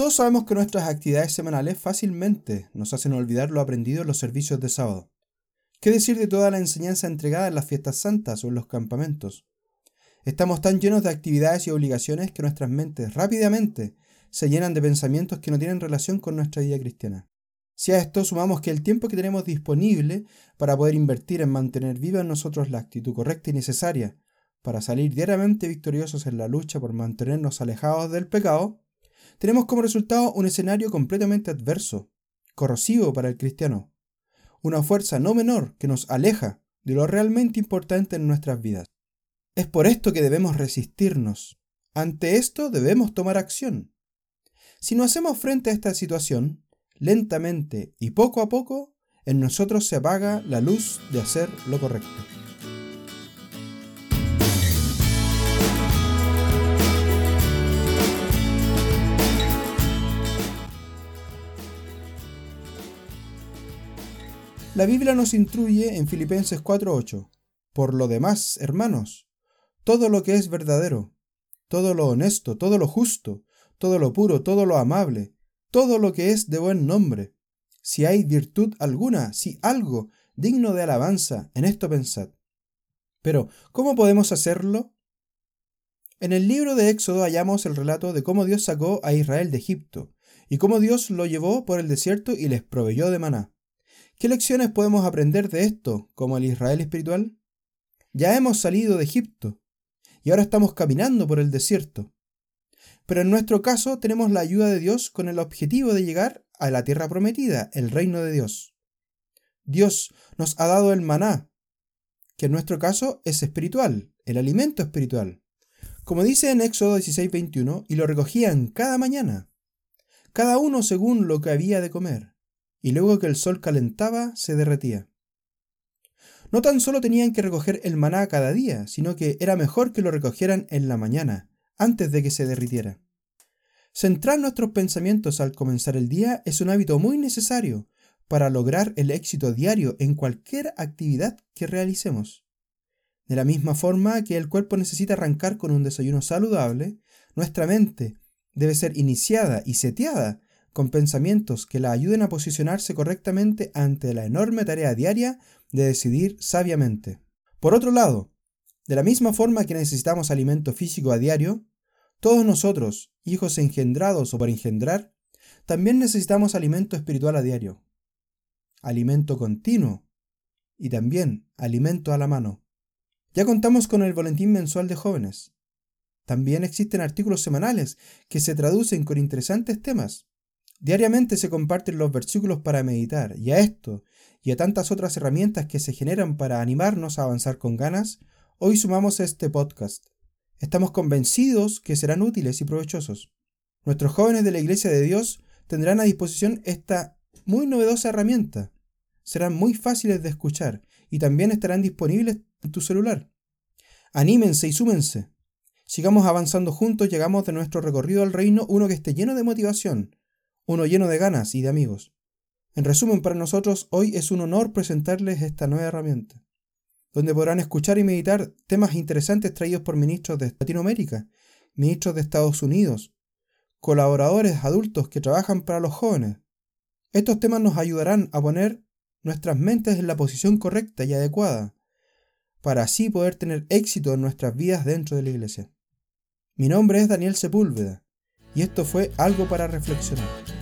Todos sabemos que nuestras actividades semanales fácilmente nos hacen olvidar lo aprendido en los servicios de sábado. ¿Qué decir de toda la enseñanza entregada en las fiestas santas o en los campamentos? Estamos tan llenos de actividades y obligaciones que nuestras mentes rápidamente se llenan de pensamientos que no tienen relación con nuestra vida cristiana. Si a esto sumamos que el tiempo que tenemos disponible para poder invertir en mantener viva en nosotros la actitud correcta y necesaria para salir diariamente victoriosos en la lucha por mantenernos alejados del pecado, tenemos como resultado un escenario completamente adverso, corrosivo para el cristiano, una fuerza no menor que nos aleja de lo realmente importante en nuestras vidas. Es por esto que debemos resistirnos. Ante esto debemos tomar acción. Si no hacemos frente a esta situación, lentamente y poco a poco, en nosotros se apaga la luz de hacer lo correcto. La Biblia nos instruye en Filipenses 4:8. Por lo demás, hermanos, todo lo que es verdadero, todo lo honesto, todo lo justo, todo lo puro, todo lo amable, todo lo que es de buen nombre. Si hay virtud alguna, si algo digno de alabanza, en esto pensad. Pero, ¿cómo podemos hacerlo? En el libro de Éxodo hallamos el relato de cómo Dios sacó a Israel de Egipto y cómo Dios lo llevó por el desierto y les proveyó de maná. ¿Qué lecciones podemos aprender de esto, como el Israel espiritual? Ya hemos salido de Egipto, y ahora estamos caminando por el desierto. Pero en nuestro caso tenemos la ayuda de Dios con el objetivo de llegar a la tierra prometida, el reino de Dios. Dios nos ha dado el maná, que en nuestro caso es espiritual, el alimento espiritual. Como dice en Éxodo 16:21, y lo recogían cada mañana, cada uno según lo que había de comer. Y luego que el sol calentaba, se derretía. No tan solo tenían que recoger el maná cada día, sino que era mejor que lo recogieran en la mañana, antes de que se derritiera. Centrar nuestros pensamientos al comenzar el día es un hábito muy necesario para lograr el éxito diario en cualquier actividad que realicemos. De la misma forma que el cuerpo necesita arrancar con un desayuno saludable, nuestra mente debe ser iniciada y seteada con pensamientos que la ayuden a posicionarse correctamente ante la enorme tarea diaria de decidir sabiamente. Por otro lado, de la misma forma que necesitamos alimento físico a diario, todos nosotros, hijos engendrados o por engendrar, también necesitamos alimento espiritual a diario, alimento continuo y también alimento a la mano. Ya contamos con el boletín mensual de jóvenes. También existen artículos semanales que se traducen con interesantes temas. Diariamente se comparten los versículos para meditar, y a esto y a tantas otras herramientas que se generan para animarnos a avanzar con ganas, hoy sumamos este podcast. Estamos convencidos que serán útiles y provechosos. Nuestros jóvenes de la Iglesia de Dios tendrán a disposición esta muy novedosa herramienta. Serán muy fáciles de escuchar y también estarán disponibles en tu celular. Anímense y súmense. Sigamos avanzando juntos, llegamos de nuestro recorrido al reino uno que esté lleno de motivación, uno lleno de ganas y de amigos. En resumen, para nosotros hoy es un honor presentarles esta nueva herramienta, donde podrán escuchar y meditar temas interesantes traídos por ministros de Latinoamérica, ministros de Estados Unidos, colaboradores adultos que trabajan para los jóvenes. Estos temas nos ayudarán a poner nuestras mentes en la posición correcta y adecuada, para así poder tener éxito en nuestras vidas dentro de la iglesia. Mi nombre es Daniel Sepúlveda, y esto fue Algo para Reflexionar.